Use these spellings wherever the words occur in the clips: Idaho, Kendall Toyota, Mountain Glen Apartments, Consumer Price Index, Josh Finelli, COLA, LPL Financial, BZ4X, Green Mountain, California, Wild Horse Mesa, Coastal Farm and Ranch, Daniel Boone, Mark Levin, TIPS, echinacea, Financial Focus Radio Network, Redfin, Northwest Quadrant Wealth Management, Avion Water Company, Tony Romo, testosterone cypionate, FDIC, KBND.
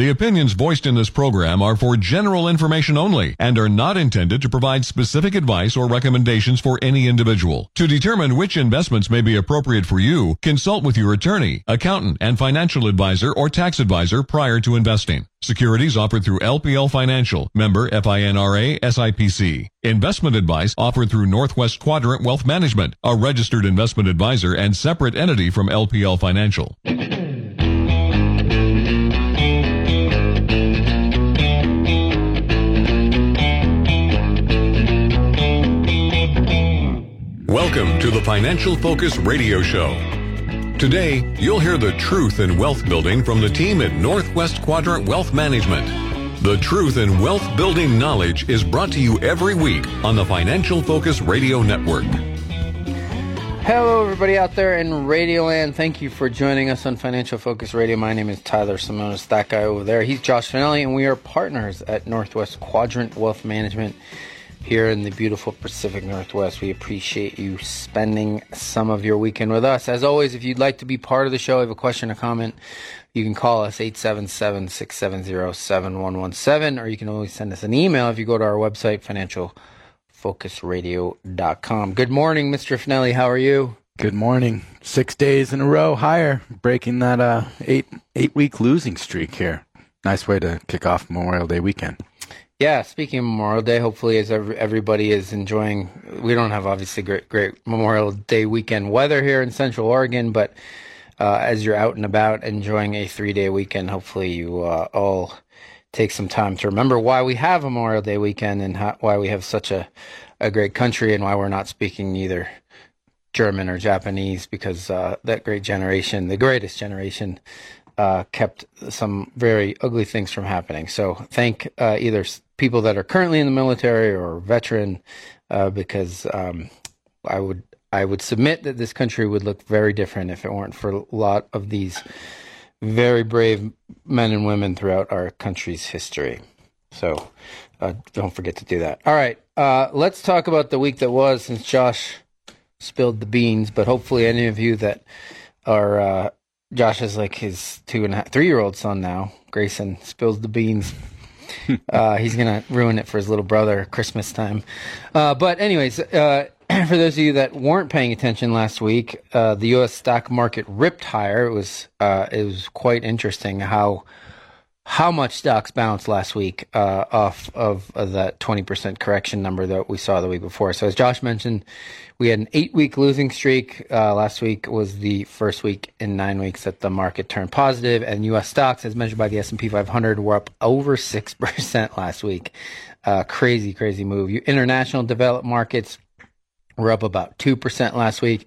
The opinions voiced in this program are for general information only and are not intended to provide specific advice or recommendations for any individual. To determine which investments may be appropriate for you, consult with your attorney, accountant, and financial advisor or tax advisor prior to investing. Securities offered through LPL Financial, member FINRA, SIPC. Investment advice offered through Northwest Quadrant Wealth Management, a registered investment advisor and separate entity from LPL Financial. Welcome to the Financial Focus Radio Show. Today, you'll hear the truth in wealth building from the team at Northwest Quadrant Wealth Management. The truth in wealth building knowledge is brought to you every week on the Financial Focus Radio Network. Hello, everybody out there in Radioland. Thank you for joining us on Financial Focus Radio. My name is Tyler Simonis. That guy over there, he's Josh Finelli, and we are partners at Northwest Quadrant Wealth Management here in the beautiful Pacific Northwest. We appreciate you spending some of your weekend with us. As always, if you'd like to be part of the show, have a question, a comment, you can call us 877-670-7117, or you can always send us an email if you go to our website, financialfocusradio.com. Good morning, Mr. Finelli. How are you? Good morning. 6 days in a row higher, breaking that eight-week losing streak here. Nice way to kick off Memorial Day weekend. Yeah, speaking of Memorial Day, hopefully as everybody is enjoying, we don't have obviously great Memorial Day weekend weather here in Central Oregon, but as you're out and about enjoying a three-day weekend, hopefully you all take some time to remember why we have a Memorial Day weekend and why we have such a great country and why we're not speaking either German or Japanese, because that great generation, the greatest generation, kept some very ugly things from happening. So thank either people that are currently in the military or veteran, because I would submit that this country would look very different if it weren't for a lot of these very brave men and women throughout our country's history. So don't forget to do that. All right, let's talk about the week that was, since Josh spilled the beans, but hopefully any of you that are Josh is like his 2 and a half, 3-year-old son now. Grayson spills the beans. He's going to ruin it for his little brother Christmas time. But anyways, for those of you that weren't paying attention last week, the U.S. stock market ripped higher. It was quite interesting how much stocks bounced last week off of that 20% correction number that we saw the week before. So as Josh mentioned, we had an 8-week losing streak. Last week was the first week in 9 weeks that the market turned positive, and U.S. stocks, as measured by the S&P 500, were up over 6% last week. Crazy, crazy move. International developed markets were up about 2% last week.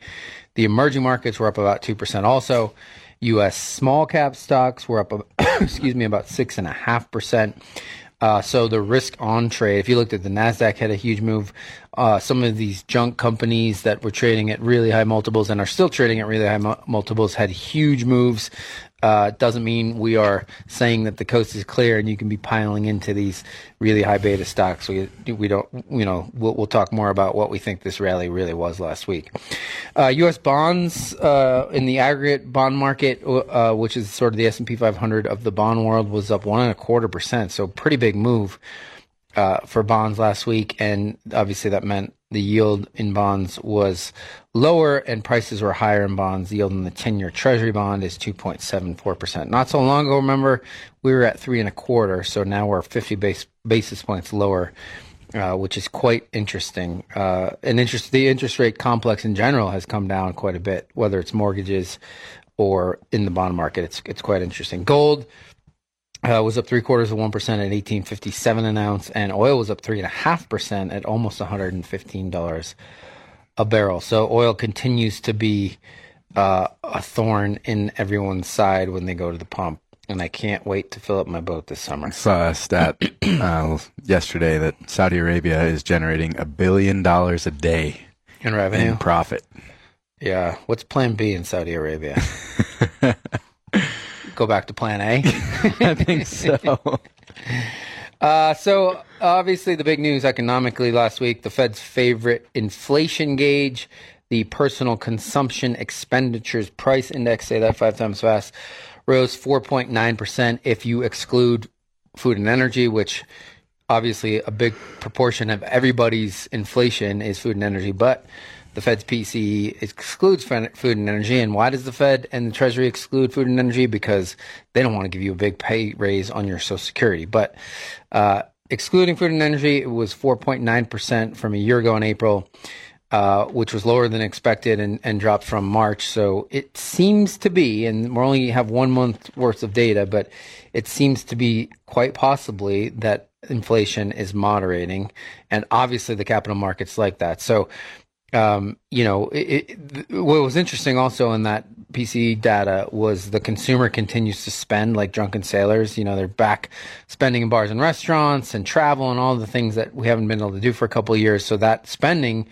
The emerging markets were up about 2% also. U.S. small cap stocks were up, about 6.5%. So the risk on trade, if you looked at the NASDAQ, had a huge move. Some of these junk companies that were trading at really high multiples and are still trading at really high multiples had huge moves. It doesn't mean we are saying that the coast is clear and you can be piling into these really high beta stocks. We don't, you know, we'll talk more about what we think this rally really was last week. U.S. bonds in the aggregate bond market, which is sort of the S&P 500 of the bond world, was up 1.25%. So pretty big move for bonds last week. And obviously that meant the yield in bonds was lower and prices were higher in bonds. The yield in the 10-year Treasury bond is 2.74%. Not so long ago, remember, we were at 3.25%, so now we're 50 basis points lower, which is quite interesting. The interest rate complex in general has come down quite a bit, whether it's mortgages or in the bond market. It's quite interesting. Gold was up 0.75% at $18.57 an ounce, and oil was up 3.5% at almost $115 a barrel. So oil continues to be a thorn in everyone's side when they go to the pump, and I can't wait to fill up my boat this summer. I saw a stat yesterday that Saudi Arabia is generating $1 billion a day in revenue, in profit. Yeah, what's Plan B in Saudi Arabia? Go back to Plan A. I think so. So obviously the big news economically last week, the Fed's favorite inflation gauge, the Personal Consumption Expenditures Price Index, say that 5 times fast, rose 4.9% if you exclude food and energy, which obviously a big proportion of everybody's inflation is food and energy. But the Fed's PCE excludes food and energy. And why does the Fed and the Treasury exclude food and energy? Because they don't want to give you a big pay raise on your Social Security. But excluding food and energy, it was 4.9% from a year ago in April, which was lower than expected and dropped from March. So it seems to be, and we only have 1 month worth of data, but it seems to be quite possibly that inflation is moderating. And obviously the capital markets like that. So, what was interesting also in that PCE data was the consumer continues to spend like drunken sailors. You know, they're back spending in bars and restaurants and travel and all the things that we haven't been able to do for a couple of years. So that spending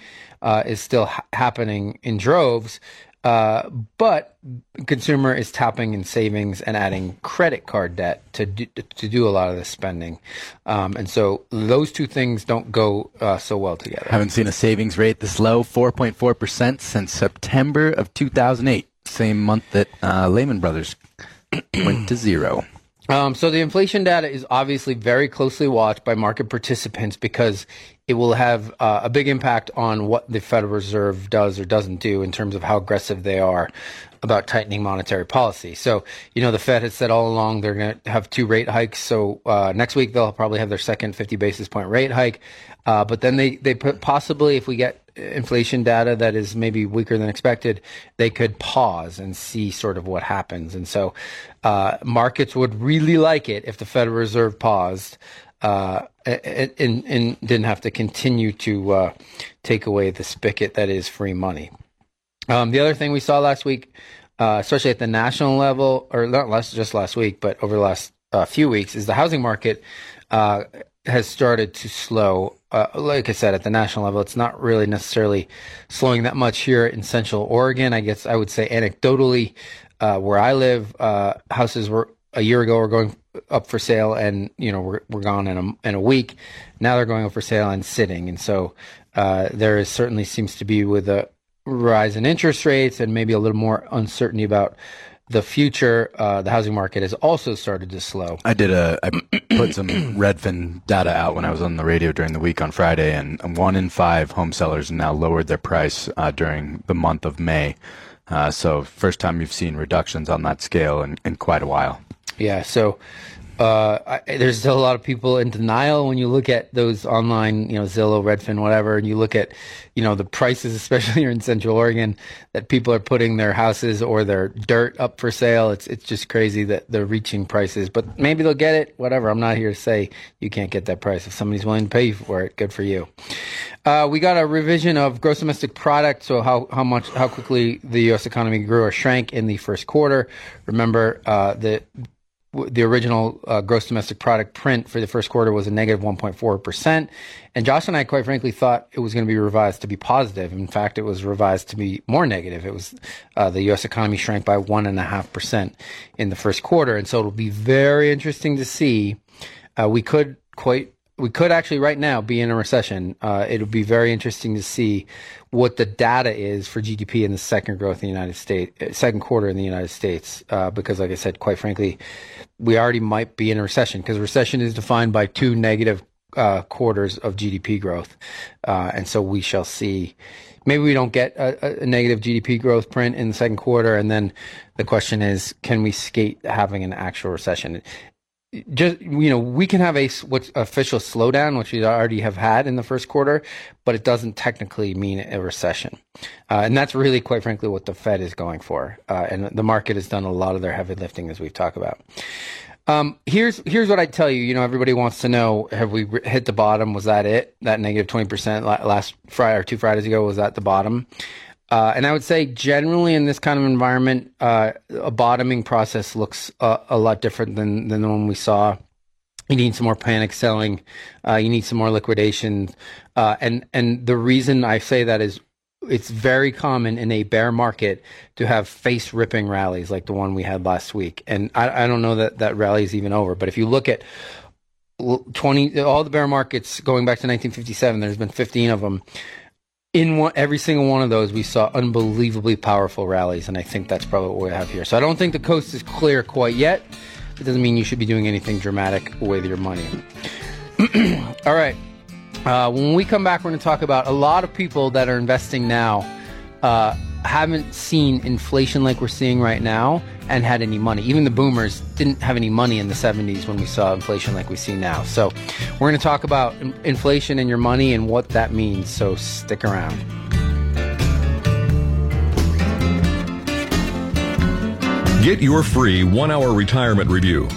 is still happening in droves. But consumer is tapping in savings and adding credit card debt to do a lot of this spending. And so those two things don't go so well together. Haven't seen a savings rate this low, 4.4% since September of 2008, same month that Lehman Brothers went to zero. So the inflation data is obviously very closely watched by market participants because it will have a big impact on what the Federal Reserve does or doesn't do in terms of how aggressive they are about tightening monetary policy. So, you know, the Fed has said all along they're going to have two rate hikes. So next week they'll probably have their second 50 basis point rate hike. But then they put possibly, if we get inflation data that is maybe weaker than expected, they could pause and see sort of what happens. And so markets would really like it if the Federal Reserve paused and didn't have to continue to take away the spigot that is free money. The other thing we saw last week, especially at the national level, or not just last week, but over the last few weeks, is the housing market has started to slow. Like I said, at the national level, it's not really necessarily slowing that much here in Central Oregon. I guess I would say anecdotally, where I live, houses were a year ago were going up for sale, and you know we're gone in a week. Now they're going up for sale and sitting, and so there is certainly seems to be with a rise in interest rates and maybe a little more uncertainty about the future, the housing market has also started to slow. I put some Redfin data out when I was on the radio during the week on Friday, and 1 in 5 home sellers now lowered their price during the month of May. So first time you've seen reductions on that scale in quite a while. Yeah, so there's still a lot of people in denial when you look at those online, you know, Zillow, Redfin, whatever, and you look at, you know, the prices, especially here in Central Oregon, that people are putting their houses or their dirt up for sale. It's just crazy that they're reaching prices, but maybe they'll get it, whatever. I'm not here to say you can't get that price. If somebody's willing to pay you for it, good for you. We got a revision of gross domestic product, so how quickly the U.S. economy grew or shrank in the first quarter. Remember, the original gross domestic product print for the first quarter was a negative 1.4%. And Josh and I, quite frankly, thought it was going to be revised to be positive. In fact, it was revised to be more negative. It was the U.S. economy shrank by 1.5% in the first quarter. And so it'll be very interesting to see. We could actually right now be in a recession. It'll be very interesting to see what the data is for GDP in the second quarter in the United States, because like I said, quite frankly, we already might be in a recession because recession is defined by two negative quarters of GDP growth. And so we shall see. Maybe we don't get a negative GDP growth print in the second quarter. And then the question is, can we skate having an actual recession? Just, you know, we can have what's official slowdown, which we already have had in the first quarter, but it doesn't technically mean a recession. And that's really, quite frankly, what the Fed is going for. And the market has done a lot of their heavy lifting, as we've talked about. Here's what I tell you. You know, everybody wants to know, have we hit the bottom? Was that it? That negative 20% last Friday or two Fridays ago, was that the bottom? And I would say generally in this kind of environment, a bottoming process looks a lot different than the one we saw. You need some more panic selling. You need some more liquidation. And the reason I say that is it's very common in a bear market to have face-ripping rallies like the one we had last week. And I don't know that rally is even over. But if you look at all the bear markets going back to 1957, there's been 15 of them. in one, every single one of those, we saw unbelievably powerful rallies, and I think that's probably what we have here. So I don't think the coast is clear quite yet. It doesn't mean you should be doing anything dramatic with your money. All right. When we come back, we're going to talk about a lot of people that are investing now haven't seen inflation like we're seeing right now and had any money. Even the boomers didn't have any money in the 70s when we saw inflation like we see now. So we're going to talk about inflation and your money and what that means. So stick around. Get your free one-hour retirement review.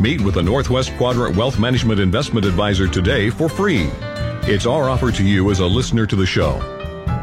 Meet with a Northwest Quadrant Wealth Management Investment Advisor today for free. It's our offer to you as a listener to the show.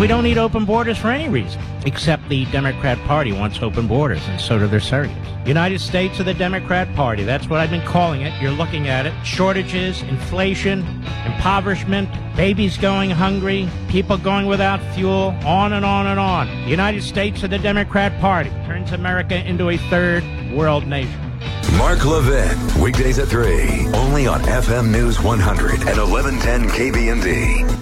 We don't need open borders for any reason, except the Democrat Party wants open borders, and so do their surrogates. United States of the Democrat Party, that's what I've been calling it. You're looking at it. Shortages, inflation, impoverishment, babies going hungry, people going without fuel, on and on and on. The United States of the Democrat Party turns America into a third world nation. Mark Levin, weekdays at 3, only on FM News 100 and 1110 KBND.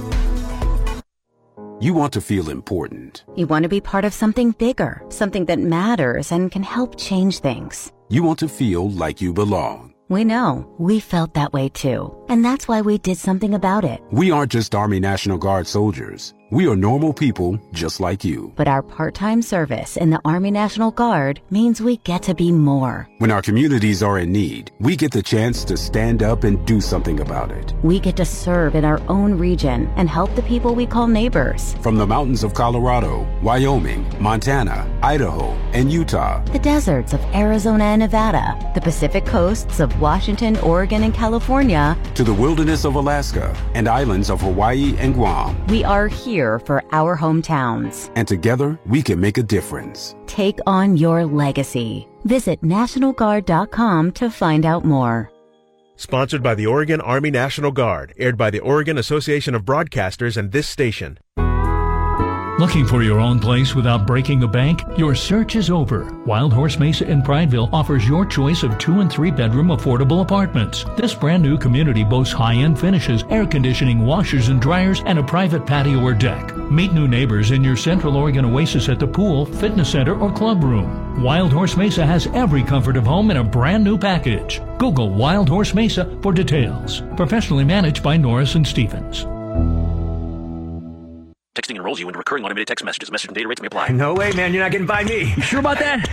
You want to feel important. You want to be part of something bigger, something that matters and can help change things. You want to feel like you belong. We know. We felt that way too. And that's why we did something about it. We aren't just Army National Guard soldiers. We are normal people just like you. But our part-time service in the Army National Guard means we get to be more. When our communities are in need, we get the chance to stand up and do something about it. We get to serve in our own region and help the people we call neighbors. From the mountains of Colorado, Wyoming, Montana, Idaho, and Utah. The deserts of Arizona and Nevada. The Pacific coasts of Washington, Oregon, and California. To the wilderness of Alaska and islands of Hawaii and Guam. We are here for our hometowns. And together, we can make a difference. Take on your legacy. Visit NationalGuard.com to find out more. Sponsored by the Oregon Army National Guard. Aired by the Oregon Association of Broadcasters and this station. Looking for your own place without breaking the bank? Your search is over. Wild Horse Mesa in Prideville offers your choice of 2- and 3-bedroom affordable apartments. This brand new community boasts high-end finishes, air conditioning, washers and dryers, and a private patio or deck. Meet new neighbors in your Central Oregon oasis at the pool, fitness center, or club room. Wild Horse Mesa has every comfort of home in a brand new package. Google Wild Horse Mesa for details. Professionally managed by Norris and Stevens. Texting enrolls you into recurring automated text messages. Message and data rates may apply. No way, man. You're not getting by me. You sure about that?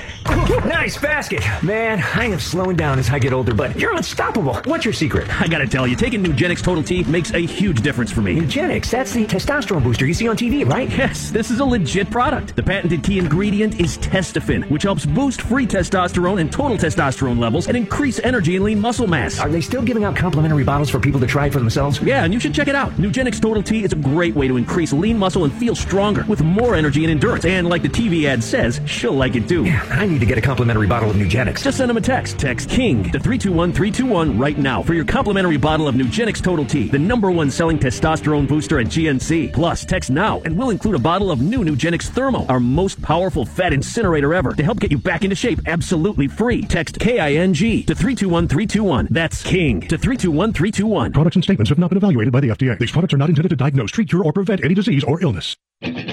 Nice basket. Man, I am slowing down as I get older, but you're unstoppable. What's your secret? I gotta tell you, taking Nugenix Total T makes a huge difference for me. Nugenix? That's the testosterone booster you see on TV, right? Yes, this is a legit product. The patented key ingredient is Testofen, which helps boost free testosterone and total testosterone levels and increase energy and lean muscle mass. Are they still giving out complimentary bottles for people to try for themselves? Yeah, and you should check it out. Nugenix Total T is a great way to increase lean muscle and feel stronger with more energy and endurance. And like the TV ad says, she'll like it too. Yeah, I need to get a complimentary bottle of Nugenix. Just send him a text. Text KING to 321-321 right now for your complimentary bottle of Nugenix Total T, the #1 selling testosterone booster at GNC. Plus, text now and we'll include a bottle of new Nugenix Thermo, our most powerful fat incinerator ever, to help get you back into shape absolutely free. Text KING to 321-321. That's KING to 321-321. Products and statements have not been evaluated by the FDA. These products are not intended to diagnose, treat, cure, or prevent any disease or illness. Connect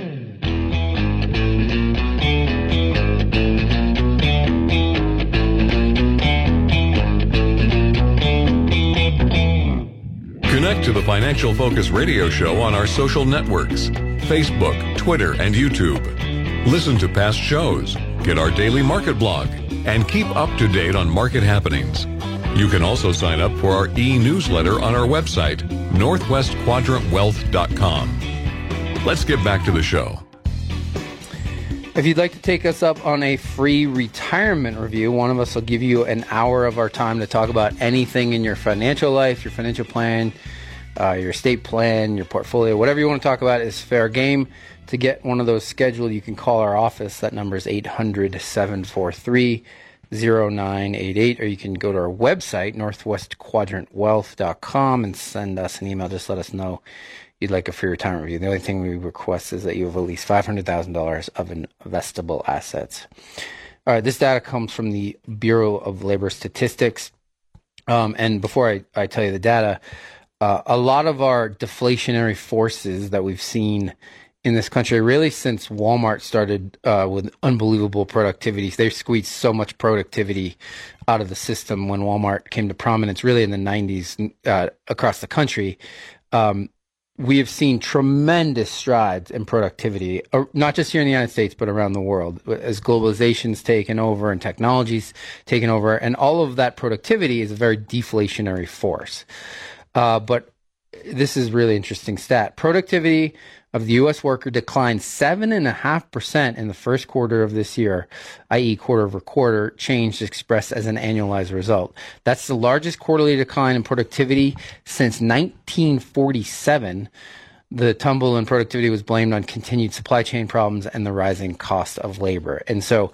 to the Financial Focus Radio Show on our social networks, Facebook, Twitter, and YouTube. Listen to past shows, get our daily market blog, and keep up to date on market happenings. You can also sign up for our e-newsletter on our website, northwestquadrantwealth.com. Let's get back to the show. If you'd like to take us up on a free retirement review, one of us will give you an hour of our time to talk about anything in your financial life, your financial plan, your estate plan, your portfolio, whatever you want to talk about is fair game. To get one of those scheduled, you can call our office. That number is 800-743-0988, or you can go to our website, northwestquadrantwealth.com, and send us an email. Just let us know you'd like a free retirement review. The only thing we request is that you have at least $500,000 of investable assets. All right, this data comes from the Bureau of Labor Statistics. And before I tell you the data, a lot of our deflationary forces that we've seen in this country, really since Walmart started with unbelievable productivity. They've squeezed so much productivity out of the system when Walmart came to prominence, really in the 90s across the country. We have seen tremendous strides in productivity, not just here in the United States, but around the world, as globalization's taken over and technology's taken over. And all of that productivity is a very deflationary force. But this is really interesting stat. Productivity of the U.S. worker declined 7.5% in the first quarter of this year, i.e. quarter over quarter, change expressed as an annualized result. That's the largest quarterly decline in productivity since 1947. The tumble in productivity was blamed on continued supply chain problems and the rising cost of labor. And so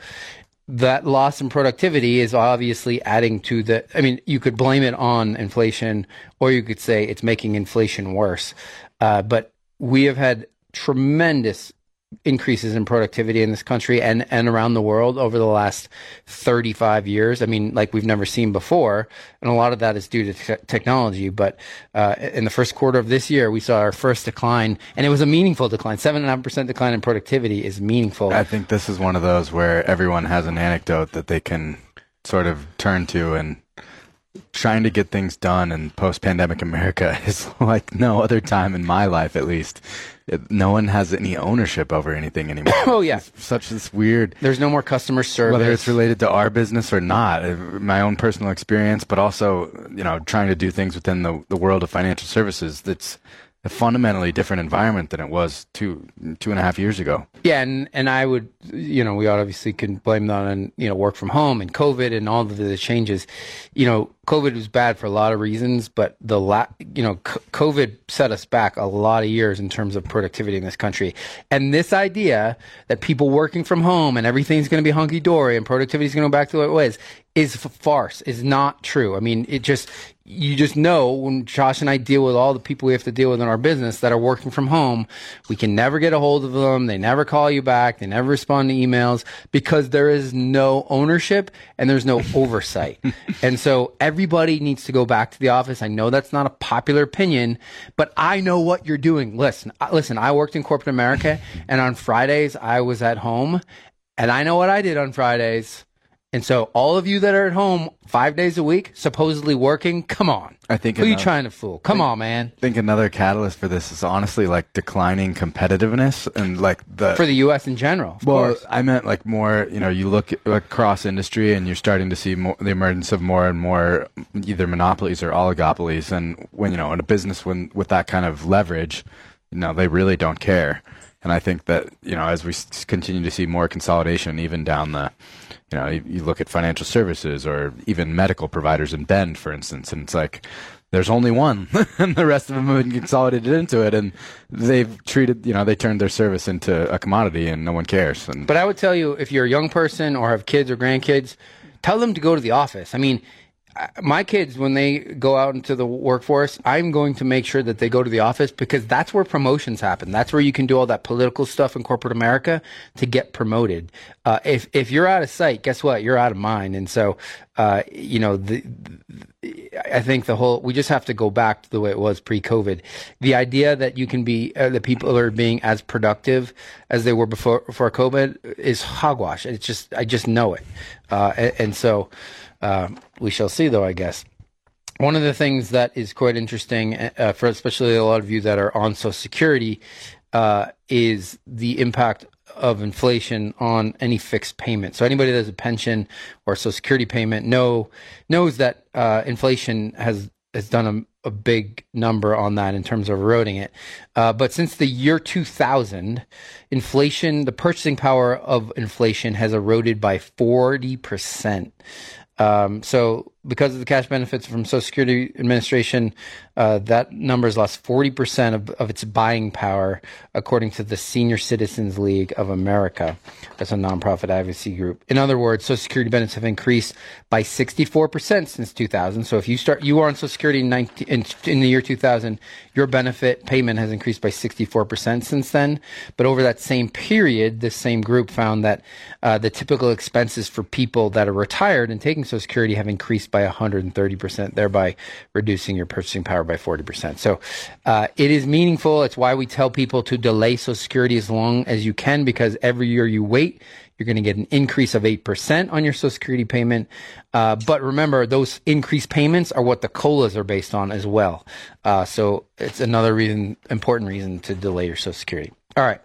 that loss in productivity is obviously adding to the, I mean, you could blame it on inflation, or you could say it's making inflation worse. But we have had tremendous increases in productivity in this country and around the world over the last 35 years. I mean, like we've never seen before. And a lot of that is due to technology. But in the first quarter of this year, we saw our first decline, and it was a meaningful decline. 7.5% decline in productivity is meaningful. I think this is one of those where everyone has an anecdote that they can sort of turn to, and trying to get things done in post-pandemic America is like no other time in my life, at least. No one has any ownership over anything anymore. Oh, yeah. It's such this weird... There's no more customer service. Whether it's related to our business or not, my own personal experience, but also, you know, trying to do things within the world of financial services, that's a fundamentally different environment than it was two and a half years ago. Yeah, and I would, you know, we obviously can blame that on, you know, work from home and COVID and all of the changes. You know, COVID was bad for a lot of reasons, but COVID set us back a lot of years in terms of productivity in this country. And this idea that people working from home and everything's going to be hunky-dory and productivity's going to go back to what it was is a farce, is not true. I mean, you just know when Josh and I deal with all the people we have to deal with in our business that are working from home, we can never get a hold of them. They never call you back. They never respond to emails because there is no ownership and there's no oversight. And so everybody needs to go back to the office. I know that's not a popular opinion, but I know what you're doing. Listen, I worked in corporate America, and on Fridays I was at home, and I know what I did on Fridays. And so all of you that are at home 5 days a week, supposedly working, come on. Who are you trying to fool? Come on, man. I think another catalyst for this is honestly like declining competitiveness and like for the U.S. in general. Of course. I meant like more, you know, you look across industry and you're starting to see the emergence of more and more either monopolies or oligopolies. And when, you know, in a business with that kind of leverage, you know, they really don't care. And I think that, you know, as we continue to see more consolidation, even down the, you know, you look at financial services or even medical providers in Bend, for instance, and it's like there's only one, and the rest of them have been consolidated into it, and they've treated, you know, they turned their service into a commodity, and no one cares. But I would tell you, if you're a young person or have kids or grandkids, tell them to go to the office. I mean, my kids, when they go out into the workforce, I'm going to make sure that they go to the office because that's where promotions happen. That's where you can do all that political stuff in corporate America to get promoted. If you're out of sight, guess what? You're out of mind. And so, you know, I think we just have to go back to the way it was pre-COVID. The idea that you can be, that people are being as productive as they were before COVID is hogwash. It's just, I just know it. And so, we shall see, though, I guess. One of the things that is quite interesting, for especially a lot of you that are on Social Security, is the impact of inflation on any fixed payment. So anybody that has a pension or Social Security payment knows that inflation has done a big number on that in terms of eroding it. But since the year 2000, inflation, the purchasing power of inflation has eroded by 40%. So because of the cash benefits from Social Security Administration, that number has lost 40% of its buying power, according to the Senior Citizens League of America. That's a nonprofit advocacy group. In other words, Social Security benefits have increased by 64% since 2000. So if you are on Social Security in the year 2000, your benefit payment has increased by 64% since then. But over that same period, this same group found that the typical expenses for people that are retired and taking Social Security have increased by 130%, thereby reducing your purchasing power by 40%. So it is meaningful. It's why we tell people to delay Social Security as long as you can, because every year you wait, you're going to get an increase of 8% on your Social Security payment. But remember, those increased payments are what the COLAs are based on as well. So it's another reason, important reason to delay your Social Security. All right.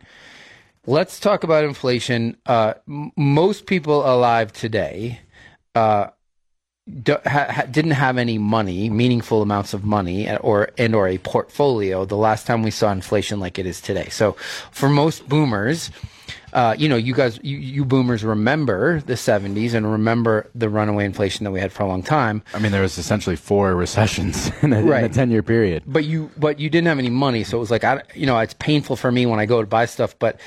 Let's talk about inflation. Most people alive today didn't have any money, meaningful amounts of money, or a portfolio the last time we saw inflation like it is today. So for most boomers, you boomers remember the 70s and remember the runaway inflation that we had for a long time. I mean, there was essentially four recessions in a 10-year period. But you didn't have any money, so it was like, it's painful for me when I go to buy stuff, but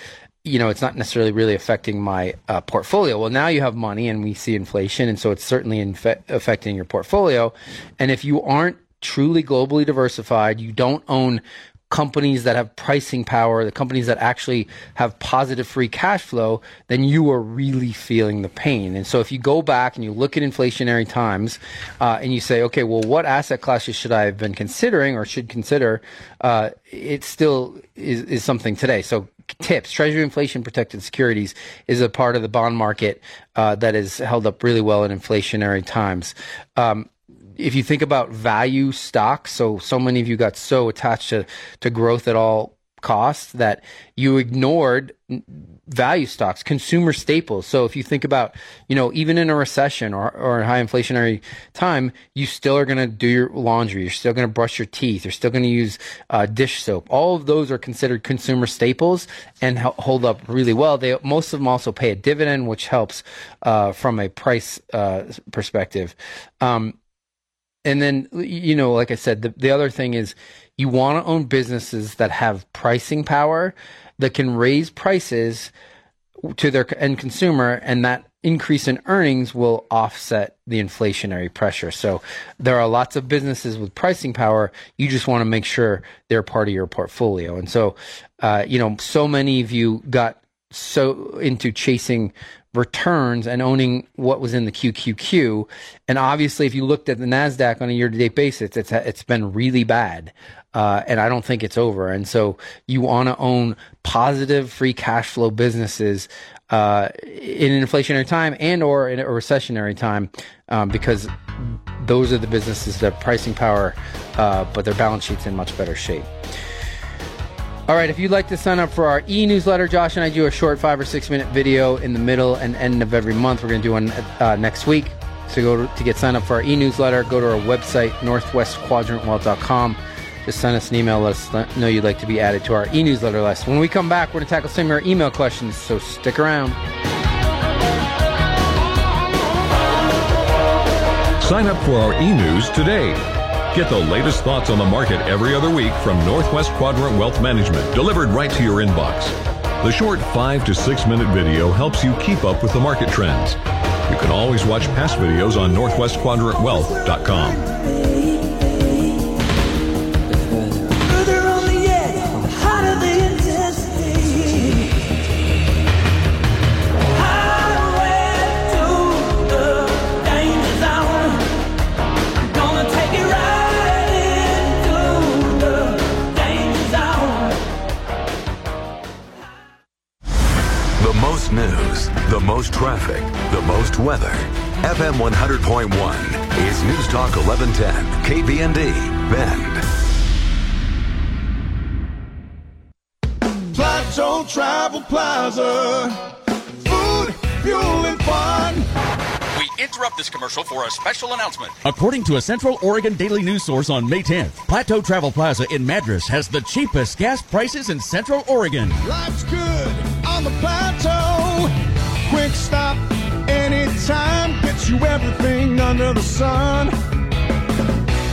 it's not necessarily really affecting my portfolio. Well, now you have money and we see inflation, and so it's certainly affecting your portfolio. And if you aren't truly globally diversified, you don't own companies that have pricing power, the companies that actually have positive free cash flow, then you are really feeling the pain. And so if you go back and you look at inflationary times and you say, okay, well, what asset classes should I have been considering or should consider, it still is something today. So tips: Treasury inflation protected securities is a part of the bond market that is held up really well in inflationary times. If you think about value stocks, so many of you got so attached to growth at all costs that you ignored value stocks, consumer staples. So if you think about, even in a recession or a high inflationary time, you still are going to do your laundry. You're still going to brush your teeth. You're still going to use dish soap. All of those are considered consumer staples and hold up really well. Most of them also pay a dividend, which helps from a price perspective. And then, like I said, the other thing is you want to own businesses that have pricing power, that can raise prices to their end consumer, and that increase in earnings will offset the inflationary pressure. So there are lots of businesses with pricing power. You just want to make sure they're part of your portfolio. And so, so many of you got so into chasing returns and owning what was in the QQQ, and obviously if you looked at the NASDAQ on a year-to-date basis, it's been really bad, and I don't think it's over. And so you want to own positive free cash flow businesses in an inflationary time and or in a recessionary time, because those are the businesses that have pricing power, but their balance sheet's in much better shape. All right, if you'd like to sign up for our e-newsletter, Josh and I do a short 5 or 6 minute video in the middle and end of every month. We're going to do one next week. So to get signed up for our e-newsletter, go to our website, northwestquadrantwealth.com. Just send us an email. Let us know you'd like to be added to our e-newsletter list. When we come back, we're going to tackle some of your email questions, so stick around. Sign up for our e-news today. Get the latest thoughts on the market every other week from Northwest Quadrant Wealth Management, delivered right to your inbox. The short 5 to 6 minute video helps you keep up with the market trends. You can always watch past videos on northwestquadrantwealth.com. News, the most traffic, the most weather. FM 100.1 is News Talk 1110, KBND, Bend. Plateau Travel Plaza. Food, fuel, and fun. Interrupt this commercial for a special announcement. According to a Central Oregon Daily News source on May 10th, Plateau Travel Plaza in Madras has the cheapest gas prices in Central Oregon. Life's good on the plateau. Quick stop anytime, get you everything under the sun.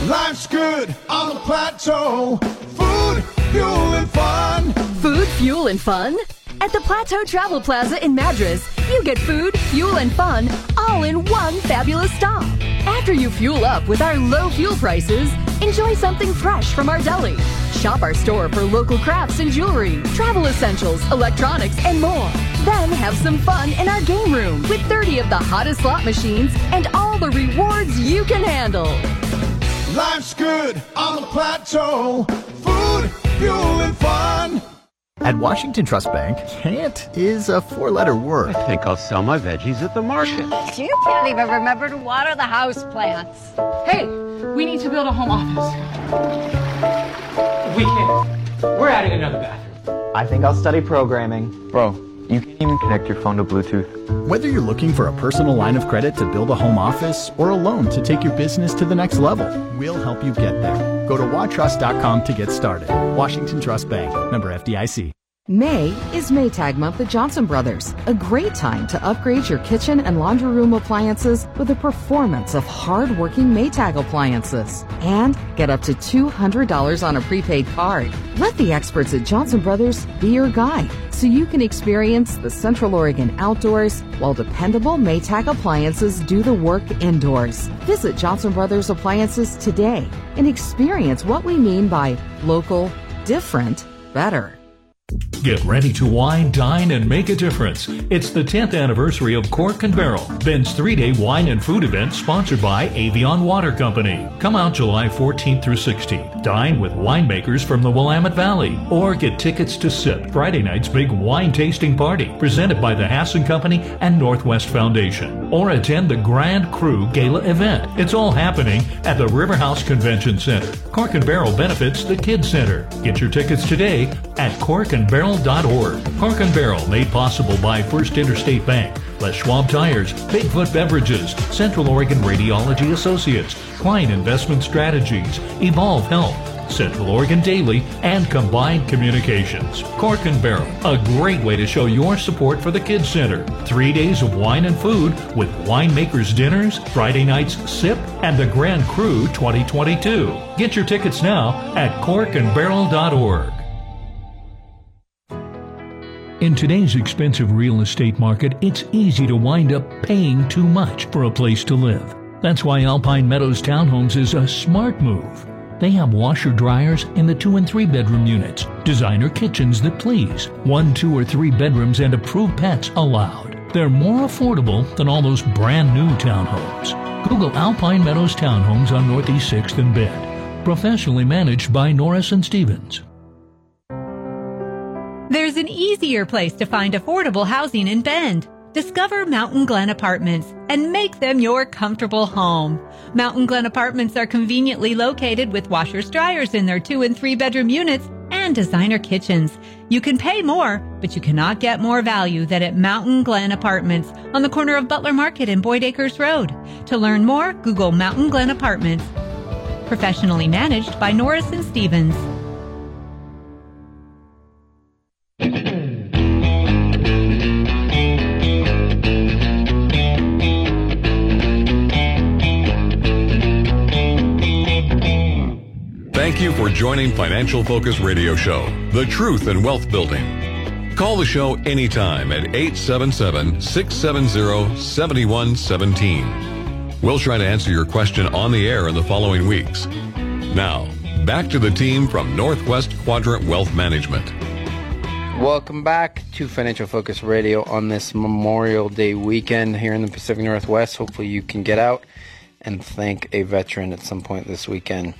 Life's good on the plateau. Food, fuel, and fun. Food, fuel, and fun? At the Plateau Travel Plaza in Madras, you get food, fuel, and fun all in one fabulous stop. After you fuel up with our low fuel prices, enjoy something fresh from our deli. Shop our store for local crafts and jewelry, travel essentials, electronics, and more. Then have some fun in our game room with 30 of the hottest slot machines and all the rewards you can handle. Life's good on the plateau. Food, fuel, and fun. At Washington Trust Bank, can't is a four-letter word. I think I'll sell my veggies at the market. You can't even remember to water the houseplants. Hey, we need to build a home office. We can't. We're adding another bathroom. I think I'll study programming. Bro, you can't even connect your phone to Bluetooth. Whether you're looking for a personal line of credit to build a home office or a loan to take your business to the next level, we'll help you get there. Go to watrust.com to get started. Washington Trust Bank, member FDIC. May is Maytag Month at Johnson Brothers, a great time to upgrade your kitchen and laundry room appliances with the performance of hard-working Maytag appliances. And get up to $200 on a prepaid card. Let the experts at Johnson Brothers be your guide so you can experience the Central Oregon outdoors while dependable Maytag appliances do the work indoors. Visit Johnson Brothers Appliances today and experience what we mean by local, different, better. Get ready to wine, dine, and make a difference. It's the 10th anniversary of Cork and Barrel, Ben's three-day wine and food event sponsored by Avion Water Company. Come out July 14th through 16th. Dine with winemakers from the Willamette Valley. Or get tickets to SIP, Friday night's big wine tasting party, presented by the Hassan Company and Northwest Foundation. Or attend the Grand Cru Gala event. It's all happening at the Riverhouse Convention Center. Cork and Barrel benefits the Kids Center. Get your tickets today at corkandbarrel.org. Cork and Barrel, made possible by First Interstate Bank, Les Schwab Tires, Bigfoot Beverages, Central Oregon Radiology Associates, Klein Investment Strategies, Evolve Health, Central Oregon Daily, and Combined Communications. Cork and Barrel, a great way to show your support for the Kids Center. 3 days of wine and food with winemakers' dinners, Friday night's SIP, and the Grand Cru 2022. Get your tickets now at corkandbarrel.org. In today's expensive real estate market, it's easy to wind up paying too much for a place to live. That's why Alpine Meadows Townhomes is a smart move. They have washer-dryers in the 2 and 3 bedroom units, designer kitchens that please, 1, 2, or 3 bedrooms, and approved pets allowed. They're more affordable than all those brand new townhomes. Google Alpine Meadows Townhomes on Northeast 6th and Bend. Professionally managed by Norris and Stevens. There's an easier place to find affordable housing in Bend. Discover Mountain Glen Apartments and make them your comfortable home. Mountain Glen Apartments are conveniently located with washers, dryers in their 2 and 3 bedroom units and designer kitchens. You can pay more, but you cannot get more value than at Mountain Glen Apartments on the corner of Butler Market and Boyd Acres Road. To learn more, Google Mountain Glen Apartments. Professionally managed by Norris and Stevens. Thank you for joining Financial Focus Radio Show, The Truth in Wealth Building. Call the show anytime at 877-670-7117. We'll try to answer your question on the air in the following weeks. Now, back to the team from Northwest Quadrant Wealth Management. Welcome back to Financial Focus Radio on this Memorial Day weekend here in the Pacific Northwest. Hopefully you can get out and thank a veteran at some point this weekend.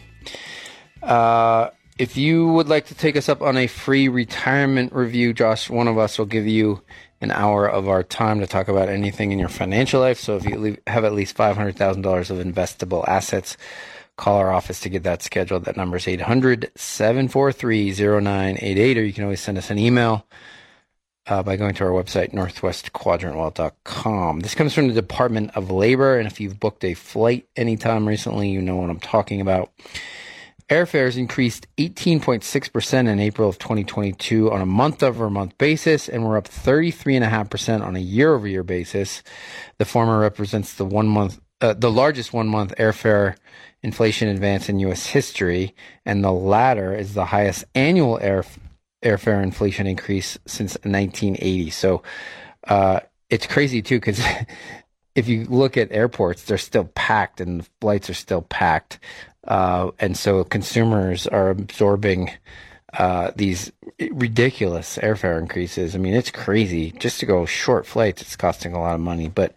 If you would like to take us up on a free retirement review, Josh, one of us will give you an hour of our time to talk about anything in your financial life. So if you have at least $500,000 of investable assets, call our office to get that scheduled. That number is 800-743-0988, or you can always send us an email by going to our website, northwestquadrantwealth.com. This comes from the Department of Labor, and if you've booked a flight anytime recently, you know what I'm talking about. Airfares increased 18.6% in April of 2022 on a month-over-month basis, and were up 33.5% on a year-over-year basis. The former represents the largest one-month airfare inflation advance in U.S. history, and the latter is the highest annual airfare inflation increase since 1980. So it's crazy, too, because if you look at airports, they're still packed and the flights are still packed. And so consumers are absorbing these ridiculous airfare increases. I mean, it's crazy. Just to go short flights, it's costing a lot of money. But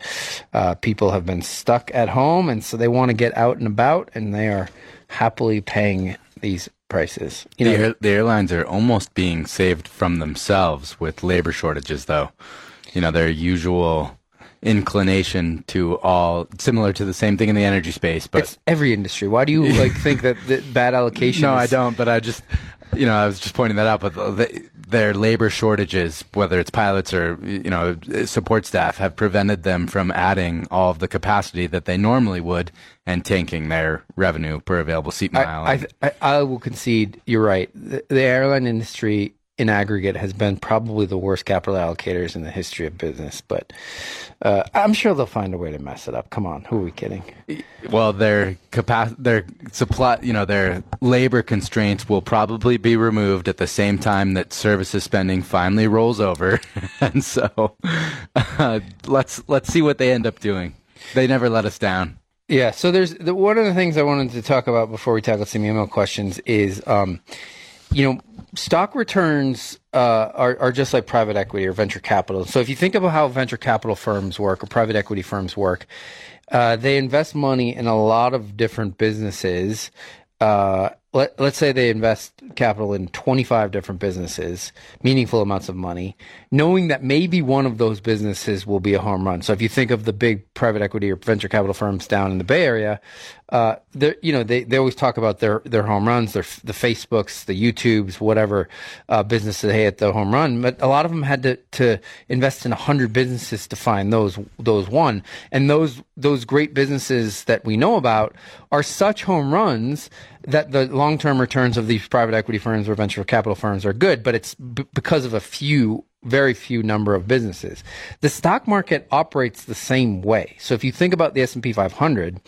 people have been stuck at home, and so they want to get out and about, and they are happily paying these prices. You know, the airlines are almost being saved from themselves with labor shortages, though. You know, their usual inclination to all similar to the same thing in the energy space, but it's every industry. Why do you think that the bad allocation? No, I don't. But I just, I was just pointing that out. But their labor shortages, whether it's pilots or support staff, have prevented them from adding all of the capacity that they normally would and tanking their revenue per available seat mile. I will concede you're right. The airline industry in aggregate has been probably the worst capital allocators in the history of business, but I'm sure they'll find a way to mess it up. Come on, who are we kidding? Well, their supply, their labor constraints will probably be removed at the same time that services spending finally rolls over, and so let's see what they end up doing. They never let us down. Yeah. So there's one of the things I wanted to talk about before we tackle some email questions is stock returns are just like private equity or venture capital. So if you think about how venture capital firms work or private equity firms work, they invest money in a lot of different businesses. Let's say they invest capital in 25 different businesses, meaningful amounts of money, knowing that maybe one of those businesses will be a home run. So if you think of the big private equity or venture capital firms down in the Bay Area, they always talk about their home runs, the Facebooks, the YouTubes, whatever business they hit the home run. But a lot of them had to invest in 100 businesses to find those one. And those great businesses that we know about are such home runs that the long-term returns of these private equity firms or venture capital firms are good, but it's because of very few number of businesses. The stock market operates the same way. So if you think about the S&P 500,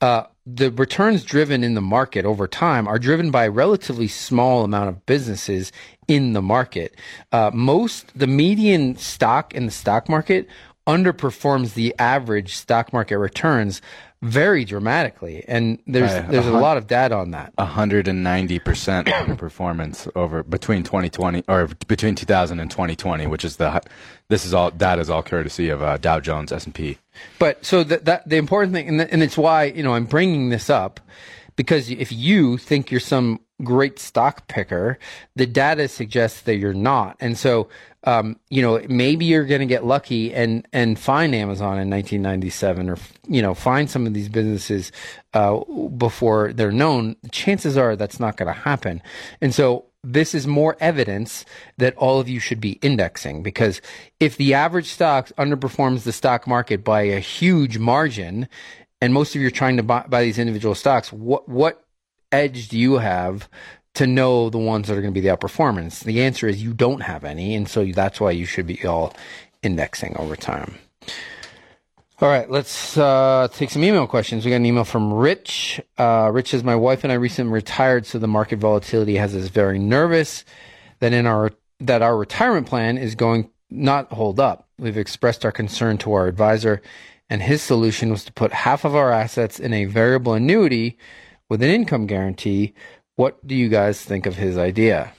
the returns driven in the market over time are driven by a relatively small amount of businesses in the market. The median stock in the stock market underperforms the average stock market returns very dramatically, and there's a lot of data on that. 190% underperformance over between 2000 and 2020, which is this is all courtesy of Dow Jones, S&P. But so the important thing, and it's why I'm bringing this up, because if you think you're some great stock picker, the data suggests that you're not, and so maybe you're going to get lucky and find Amazon in 1997 or, find some of these businesses before they're known. Chances are that's not going to happen. And so this is more evidence that all of you should be indexing, because if the average stock underperforms the stock market by a huge margin and most of you are trying to buy these individual stocks, what edge do you have to know the ones that are going to be the outperformance? The answer is you don't have any, and so that's why you should be all indexing over time. All right, let's take some email questions. We got an email from Rich. Rich says, my wife and I recently retired, so the market volatility has us very nervous that our retirement plan is going not hold up. We've expressed our concern to our advisor, and his solution was to put half of our assets in a variable annuity with an income guarantee. What do you guys think of his idea?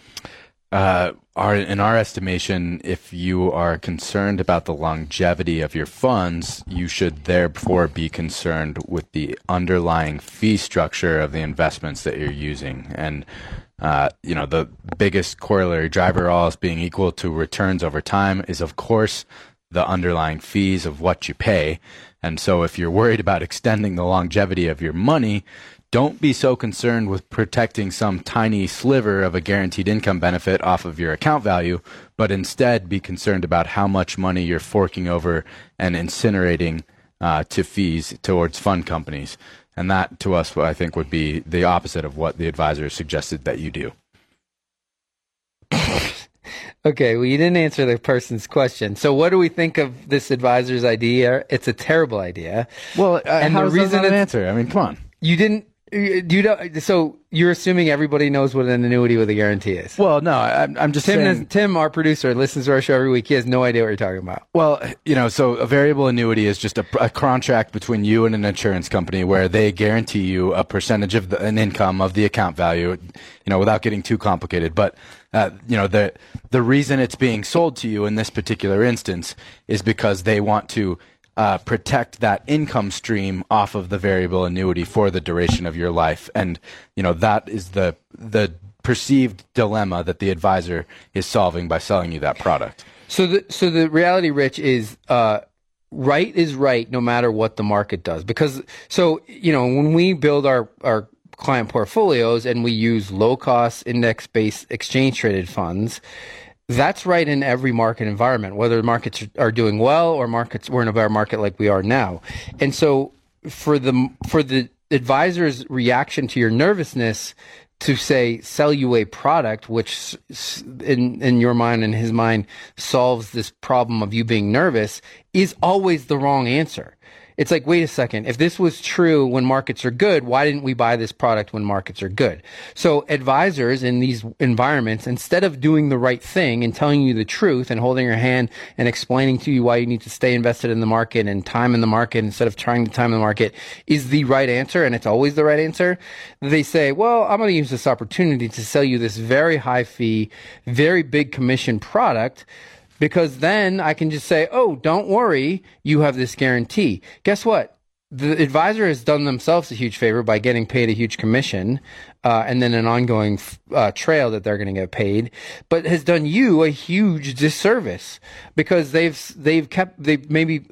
In our estimation, if you are concerned about the longevity of your funds, you should therefore be concerned with the underlying fee structure of the investments that you're using. And, the biggest corollary driver, all else being equal, to returns over time is, of course, the underlying fees of what you pay. And so if you're worried about extending the longevity of your money, don't be so concerned with protecting some tiny sliver of a guaranteed income benefit off of your account value, but instead be concerned about how much money you're forking over and incinerating to fees towards fund companies. And that, to us, I think would be the opposite of what the advisor suggested that you do. Okay, well, you didn't answer the person's question. So what do we think of this advisor's idea? It's a terrible idea. Well, and how the reason an answer? I mean, come on. You didn't. You don't. So you're assuming everybody knows what an annuity with a guarantee is. Well, no, I'm just saying. Tim, our producer, listens to our show every week. He has no idea what you're talking about. Well, you know, so a variable annuity is just a contract between you and an insurance company where they guarantee you a percentage of an income of the account value, you know, without getting too complicated. But, you know, the reason it's being sold to you in this particular instance is because they want to protect that income stream off of the variable annuity for the duration of your life. And, you know, that is the perceived dilemma that the advisor is solving by selling you that product. So the reality, Rich, is right is right no matter what the market does. Because, so, you know, when we build our client portfolios and we use low-cost index-based exchange-traded funds, that's right in every market environment, whether markets are doing well or markets we're in a bear market like we are now. And so for the advisor's reaction to your nervousness to say sell you a product, which in your mind and his mind solves this problem of you being nervous, is always the wrong answer. It's like, wait a second, if this was true when markets are good, why didn't we buy this product when markets are good? So advisors in these environments, instead of doing the right thing and telling you the truth and holding your hand and explaining to you why you need to stay invested in the market and time in the market instead of trying to time the market is the right answer, and it's always the right answer, they say, well, I'm going to use this opportunity to sell you this very high fee, very big commission product, because then I can just say, oh, don't worry, you have this guarantee. Guess what? The advisor has done themselves a huge favor by getting paid a huge commission and then an ongoing trail that they're going to get paid, but has done you a huge disservice because they've maybe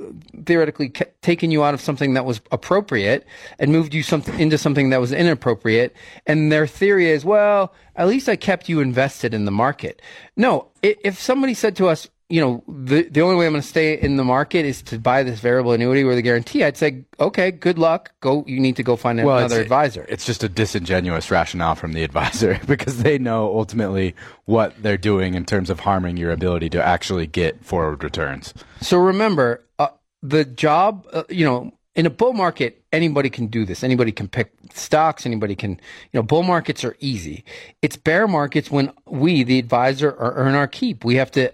theoretically taken you out of something that was appropriate and moved you into something that was inappropriate. And their theory is, well, at least I kept you invested in the market. No, if somebody said to us, you know, the only way I'm going to stay in the market is to buy this variable annuity or the guarantee, I'd say, okay, good luck. Go. You need to go find another advisor. It's just a disingenuous rationale from the advisor because they know ultimately what they're doing in terms of harming your ability to actually get forward returns. So remember, the job, you know, in a bull market, anybody can do this. Anybody can pick stocks. Anybody can, you know, bull markets are easy. It's bear markets when we, the advisor, earn our keep. We have to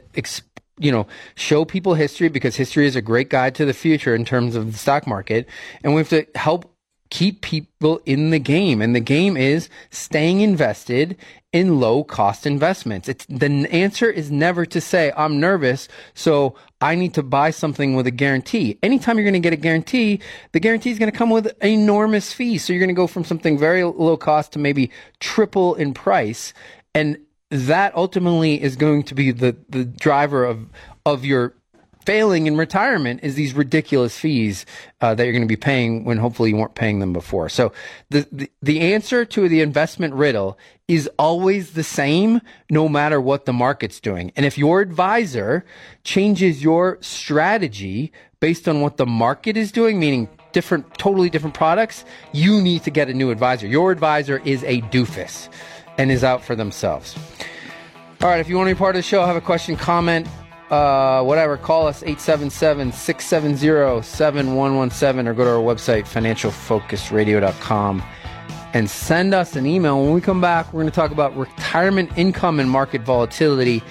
you know, show people history because history is a great guide to the future in terms of the stock market. And we have to help keep people in the game. And the game is staying invested in low cost investments. The answer is never to say, I'm nervous, so I need to buy something with a guarantee. Anytime you're going to get a guarantee, the guarantee is going to come with enormous fees. So you're going to go from something very low cost to maybe triple in price. And that ultimately is going to be the driver of your failing in retirement is these ridiculous fees that you're going to be paying when hopefully you weren't paying them before. So the answer to the investment riddle is always the same no matter what the market's doing. And if your advisor changes your strategy based on what the market is doing, meaning totally different products, you need to get a new advisor. Your advisor is a doofus and is out for themselves. All right, if you want to be part of the show, have a question, comment, whatever, call us 877-670-7117 or go to our website, financialfocusradio.com, and send us an email. When we come back, we're going to talk about retirement income and market volatility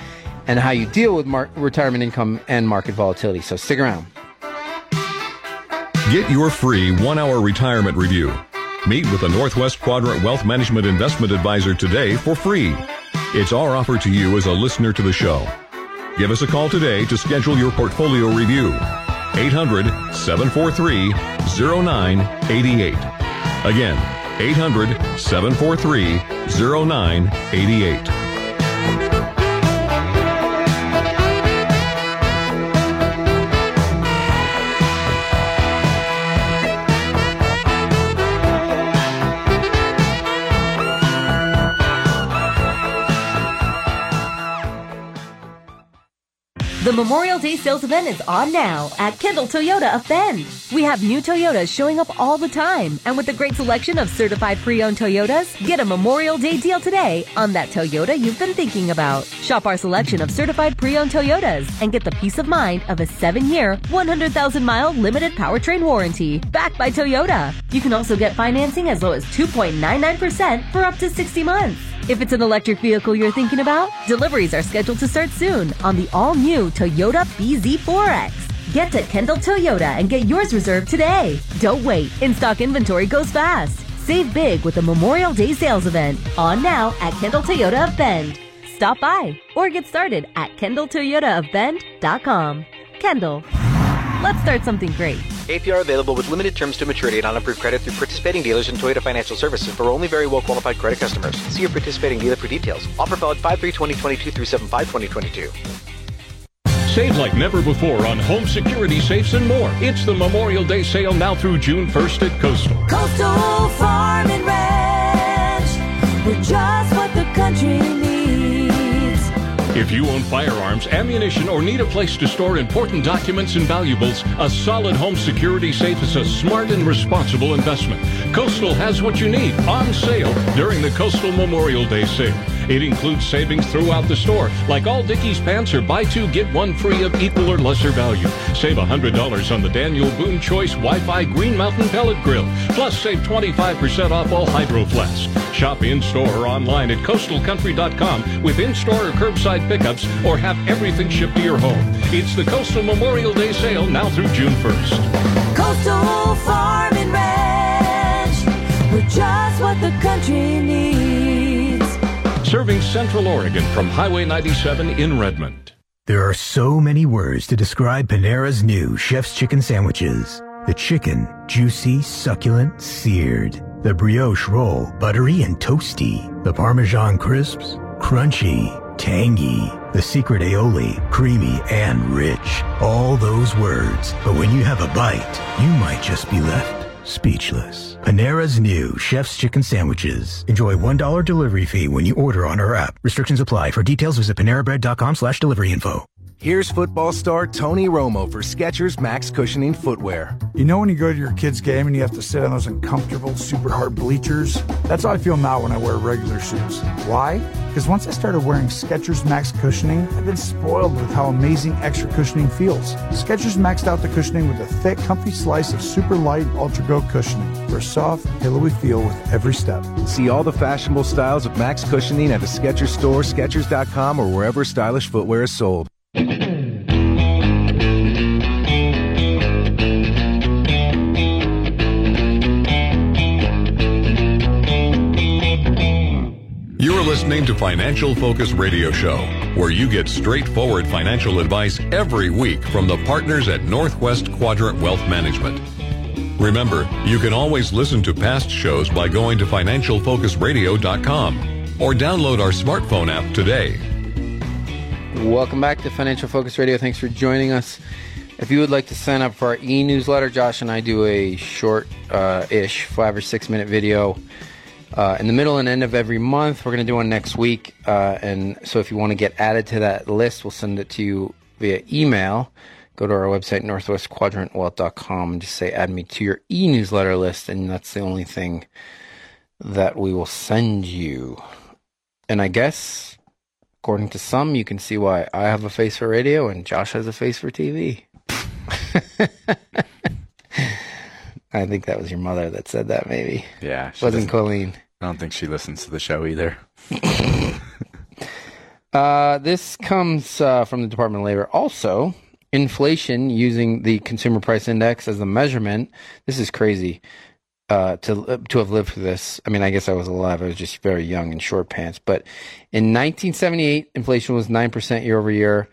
and how you deal with retirement income and market volatility. So stick around. Get your free one-hour retirement review. Meet with a Northwest Quadrant Wealth Management Investment Advisor today for free. It's our offer to you as a listener to the show. Give us a call today to schedule your portfolio review. 800-743-0988. Again, 800-743-0988. The Memorial Day sales event is on now at Kendall Toyota of Bend. We have new Toyotas showing up all the time. And with a great selection of certified pre-owned Toyotas, get a Memorial Day deal today on that Toyota you've been thinking about. Shop our selection of certified pre-owned Toyotas and get the peace of mind of a 7-year, 100,000-mile limited powertrain warranty backed by Toyota. You can also get financing as low as 2.99% for up to 60 months. If it's an electric vehicle you're thinking about, deliveries are scheduled to start soon on the all-new Toyota BZ4X. Get to Kendall Toyota and get yours reserved today. Don't wait. In-stock inventory goes fast. Save big with the Memorial Day sales event. On now at Kendall Toyota of Bend. Stop by or get started at KendallToyotaofBend.com. Kendall, let's start something great. APR available with limited terms to maturity and unapproved credit through participating dealers in Toyota Financial Services for only very well-qualified credit customers. See your participating dealer for details. Offer valid 5/3/2022 through 7/5/2022. Save like never before on home security safes and more. It's the Memorial Day sale now through June 1st at Coastal. Coastal Farm and Ranch. We're just what the country needs. If you own firearms, ammunition, or need a place to store important documents and valuables, a solid home security safe is a smart and responsible investment. Coastal has what you need on sale during the Coastal Memorial Day sale. It includes savings throughout the store, like all Dickies pants or buy two, get one free of equal or lesser value. Save $100 on the Daniel Boone Choice Wi-Fi Green Mountain Pellet Grill. Plus, save 25% off all Hydro Flasks. Shop in-store or online at coastalcountry.com with in-store or curbside pickups, or have everything shipped to your home. It's the Coastal Memorial Day sale now through June 1st. Coastal Farm and Ranch, we're just what the country needs. Serving Central Oregon from Highway 97 in Redmond. There are so many words to describe Panera's new Chef's Chicken Sandwiches. The chicken, juicy, succulent, seared. The brioche roll, buttery and toasty. The Parmesan crisps, crunchy. Tangy, the secret aioli, creamy and rich. All those words, but when you have a bite, you might just be left speechless. Panera's new Chef's Chicken Sandwiches. Enjoy $1 delivery fee when you order on our app. Restrictions apply. For details, visit panerabread.com/deliveryinfo. Here's football star Tony Romo for Skechers Max Cushioning Footwear. You know when you go to your kid's game and you have to sit on those uncomfortable, super hard bleachers? That's how I feel now when I wear regular shoes. Why? Because once I started wearing Skechers Max Cushioning, I've been spoiled with how amazing extra cushioning feels. Skechers maxed out the cushioning with a thick, comfy slice of super light Ultra Go cushioning for a soft, pillowy feel with every step. See all the fashionable styles of Max Cushioning at a Skechers store, Skechers.com, or wherever stylish footwear is sold. You're listening to Financial Focus Radio Show, where you get straightforward financial advice every week from the partners at Northwest Quadrant Wealth Management. Remember, you can always listen to past shows by going to financialfocusradio.com or download our smartphone app today. Welcome back to Financial Focus Radio. Thanks for joining us. If you would like to sign up for our e-newsletter, Josh and I do a short-ish 5 or 6 minute video in the middle and end of every month. We're going to do one next week. And so if you want to get added to that list, we'll send it to you via email. Go to our website, northwestquadrantwealth.com, and just say, add me to your e-newsletter list. And that's the only thing that we will send you. And I guess, according to some, you can see why I have a face for radio and Josh has a face for TV. I think that was your mother that said that, maybe. Yeah. Wasn't Colleen. I don't think she listens to the show either. This comes from the Department of Labor. Also, inflation using the Consumer Price Index as the measurement. This is crazy to have lived through this. I mean, I guess I was alive. I was just very young in short pants. But in 1978, inflation was 9% year over year.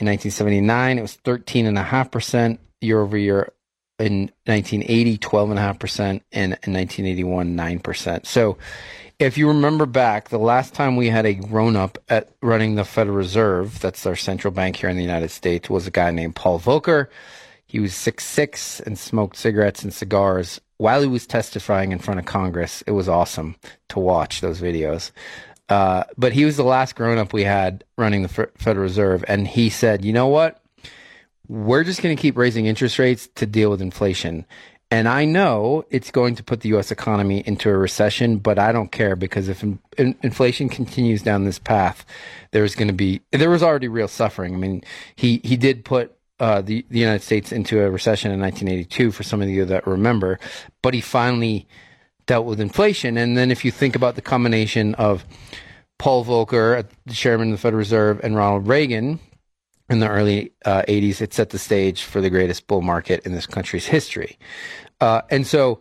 In 1979, it was 13.5% year over year. In 1980, 12.5%. And in 1981, 9%. So if you remember back, the last time we had a grown-up at running the Federal Reserve, that's our central bank here in the United States, was a guy named Paul Volcker. He was 6'6" and smoked cigarettes and cigars while he was testifying in front of Congress. It was awesome to watch those videos. But he was the last grown-up we had running the Federal Reserve, and he said, you know what? We're just going to keep raising interest rates to deal with inflation. And I know it's going to put the U.S. economy into a recession, but I don't care, because if inflation continues down this path, there was already real suffering. I mean, he did put the United States into a recession in 1982, for some of you that remember, but he finally dealt with inflation. And then if you think about the combination of Paul Volcker, the chairman of the Federal Reserve, and Ronald Reagan in the early 80s, it set the stage for the greatest bull market in this country's history. And so,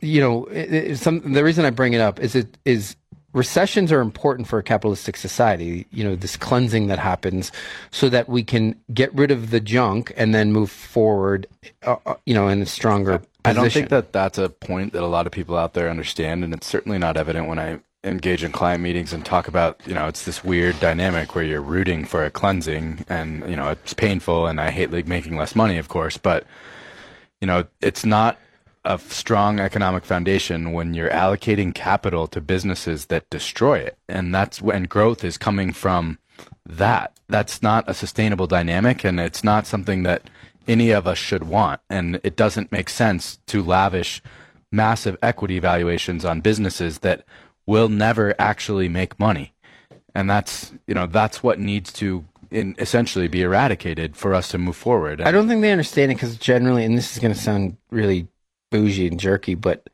you know, the reason I bring it up is recessions are important for a capitalistic society, you know, this cleansing that happens so that we can get rid of the junk and then move forward, you know, in a stronger position. I don't think that that's a point that a lot of people out there understand, and it's certainly not evident when I engage in client meetings and talk about, you know, it's this weird dynamic where you're rooting for a cleansing, and, you know, it's painful, and I hate, like, making less money, of course, but, you know, it's not a strong economic foundation when you're allocating capital to businesses that destroy it. And that's when growth is coming from that. That's not a sustainable dynamic, and it's not something that any of us should want. And it doesn't make sense to lavish massive equity valuations on businesses that will never actually make money. And that's, you know, that's what needs to essentially be eradicated for us to move forward. And I don't think they understand it, because generally, and this is going to sound really bougie and jerky, but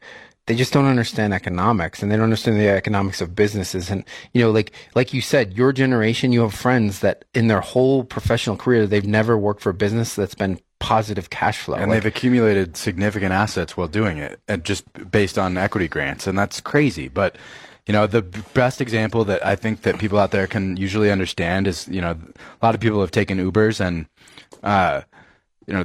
they just don't understand economics, and they don't understand the economics of businesses. And, you know, like you said, your generation, you have friends that in their whole professional career, they've never worked for a business that's been positive cash flow. And they've accumulated significant assets while doing it, and just based on equity grants. And that's crazy. But, you know, the best example that I think that people out there can usually understand is, you know, a lot of people have taken Ubers, and, you know,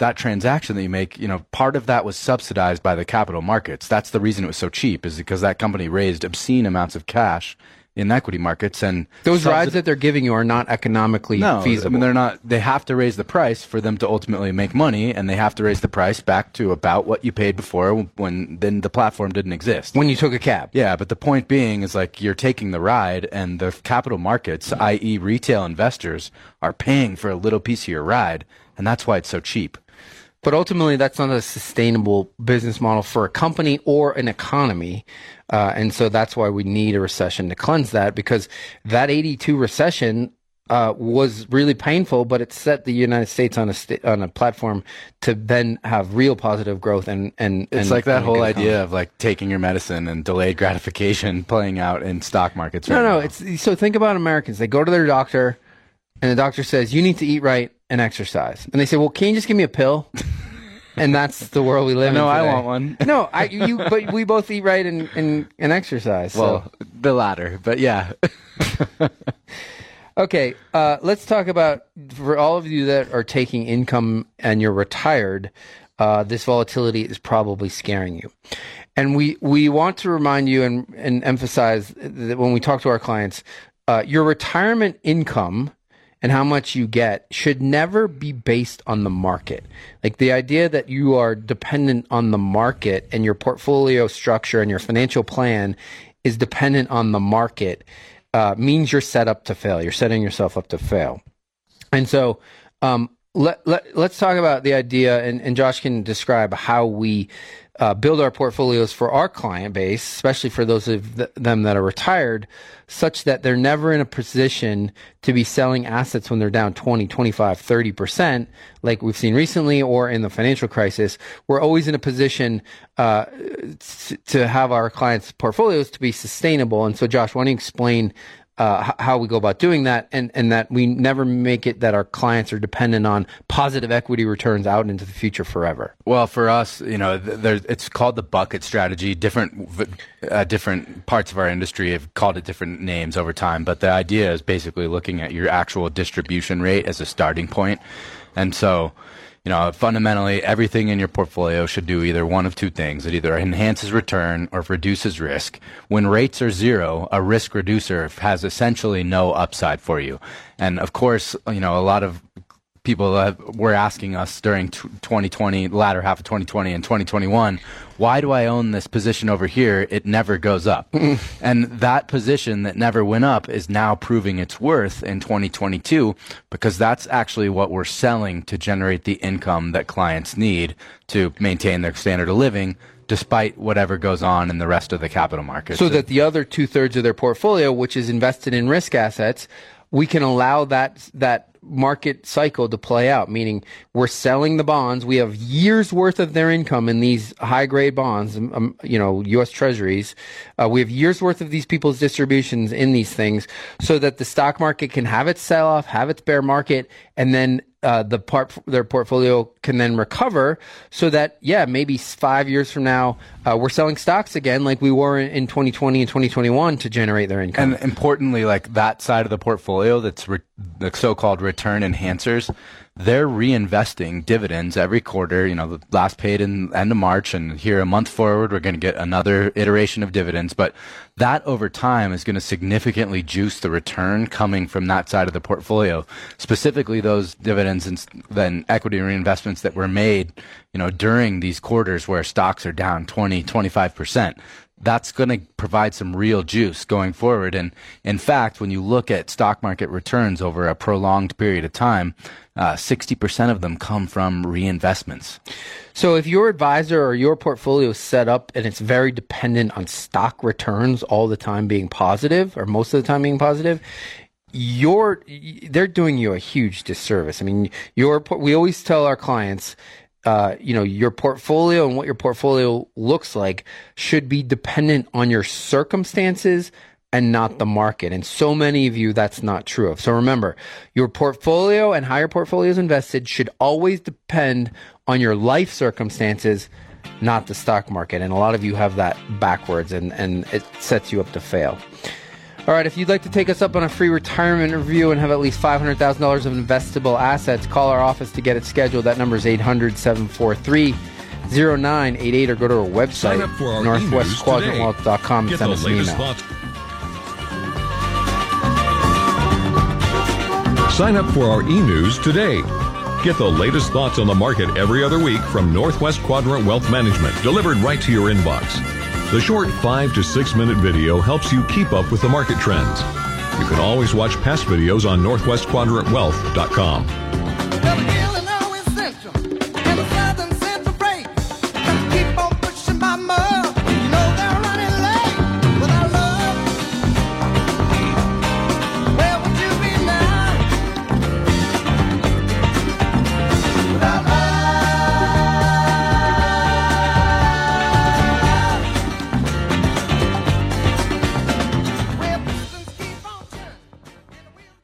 that transaction that you make, you know, part of that was subsidized by the capital markets. That's the reason it was so cheap, is because that company raised obscene amounts of cash in equity markets. And those rides that they're giving you are not economically feasible. I mean, they're not. They have to raise the price for them to ultimately make money, and they have to raise the price back to about what you paid before, when then the platform didn't exist, when you took a cab. Yeah, but the point being is, like, you're taking the ride, and the capital markets, i.e. retail investors, are paying for a little piece of your ride, and that's why it's so cheap. But ultimately, that's not a sustainable business model for a company or an economy. And so that's why we need a recession to cleanse that, because that 82 recession was really painful, but it set the United States on a platform to then have real positive growth. And it's like that whole idea of, like, taking your medicine and delayed gratification playing out in stock markets. No. So think about Americans. They go to their doctor, and the doctor says, you need to eat right and exercise. And they say, well, can you just give me a pill? And that's the world we live in today. I want one. But we both eat right and exercise. Well, so. The latter, but yeah. Okay, let's talk about, for all of you that are taking income and you're retired, this volatility is probably scaring you. And we want to remind you and emphasize that when we talk to our clients, your retirement income and how much you get should never be based on the market. Like, the idea that you are dependent on the market and your portfolio structure and your financial plan is dependent on the market means you're set up to fail. You're setting yourself up to fail. And so let's talk about the idea, and Josh can describe how we build our portfolios for our client base, especially for those of them that are retired, such that they're never in a position to be selling assets when they're down 20, 25, 30%, like we've seen recently, or in the financial crisis. We're always in a position to have our clients' portfolios to be sustainable. And so, Josh, why don't you explain how we go about doing that, and that we never make it that our clients are dependent on positive equity returns out into the future forever? Well, for us, you know, it's called the bucket strategy. Different parts of our industry have called it different names over time, but the idea is basically looking at your actual distribution rate as a starting point. And so, you know, fundamentally, everything in your portfolio should do either one of two things. It either enhances return or reduces risk. When rates are zero, a risk reducer has essentially no upside for you. And of course, you know, a lot of people were asking us during 2020, latter half of 2020 and 2021, why do I own this position over here? It never goes up. And that position that never went up is now proving its worth in 2022, because that's actually what we're selling to generate the income that clients need to maintain their standard of living, despite whatever goes on in the rest of the capital markets. So that the other 2/3 of their portfolio, which is invested in risk assets, we can allow that market cycle to play out, meaning we're selling the bonds. We have years worth of their income in these high grade bonds, U.S. treasuries. We have years worth of these people's distributions in these things, so that the stock market can have its sell off, have its bear market, and then their portfolio can then recover, so that, yeah, maybe 5 years from now, we're selling stocks again like we were in 2020 and 2021 to generate their income. And importantly, like that side of the portfolio that's the so-called return enhancers, they're reinvesting dividends every quarter. You know, the last paid in end of March, and here a month forward, we're going to get another iteration of dividends. But that over time is going to significantly juice the return coming from that side of the portfolio, specifically those dividends and then equity reinvestments that were made, you know, during these quarters where stocks are down 20, 25%. That's going to provide some real juice going forward. And in fact, when you look at stock market returns over a prolonged period of time, 60% of them come from reinvestments. So if your advisor or your portfolio is set up and it's very dependent on stock returns all the time being positive, or most of the time being positive, they're doing you a huge disservice. I mean, we always tell our clients, your portfolio and what your portfolio looks like should be dependent on your circumstances and not the market. And so many of you, that's not true of. So remember, your portfolio and higher portfolios invested should always depend on your life circumstances, not the stock market. And a lot of you have that backwards, and it sets you up to fail. All right, if you'd like to take us up on a free retirement review and have at least $500,000 of investable assets, call our office to get it scheduled. That number is 800-743-0988, or go to our website, northwestquadrantwealth.com, and send us an email. Sign up for our e-news today. Get the latest thoughts on the market every other week from Northwest Quadrant Wealth Management, delivered right to your inbox. The short 5 to 6 minute video helps you keep up with the market trends. You can always watch past videos on northwestquadrantwealth.com.